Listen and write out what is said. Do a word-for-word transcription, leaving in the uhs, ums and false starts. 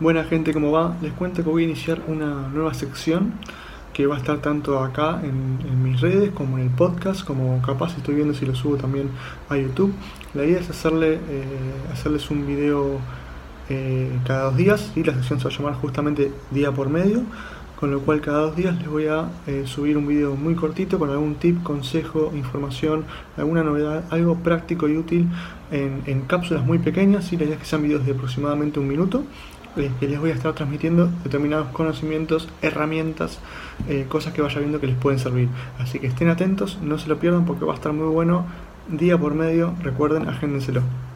Buena gente, ¿cómo va? Les cuento que voy a iniciar una nueva sección que va a estar tanto acá en, en mis redes como en el podcast, como capaz estoy viendo si lo subo también a YouTube. La idea es hacerle, eh, hacerles un video eh, cada dos días, y la sección se va a llamar justamente Día por Medio, con lo cual cada dos días les voy a eh, subir un video muy cortito con algún tip, consejo, información, alguna novedad, algo práctico y útil en, en cápsulas muy pequeñas, y la idea es que sean videos de aproximadamente un minuto. Que les voy a estar transmitiendo determinados conocimientos, herramientas, eh, cosas que vaya viendo que les pueden servir. Así que estén atentos, no se lo pierdan porque va a estar muy bueno. Día por medio, recuerden, agéndenselo.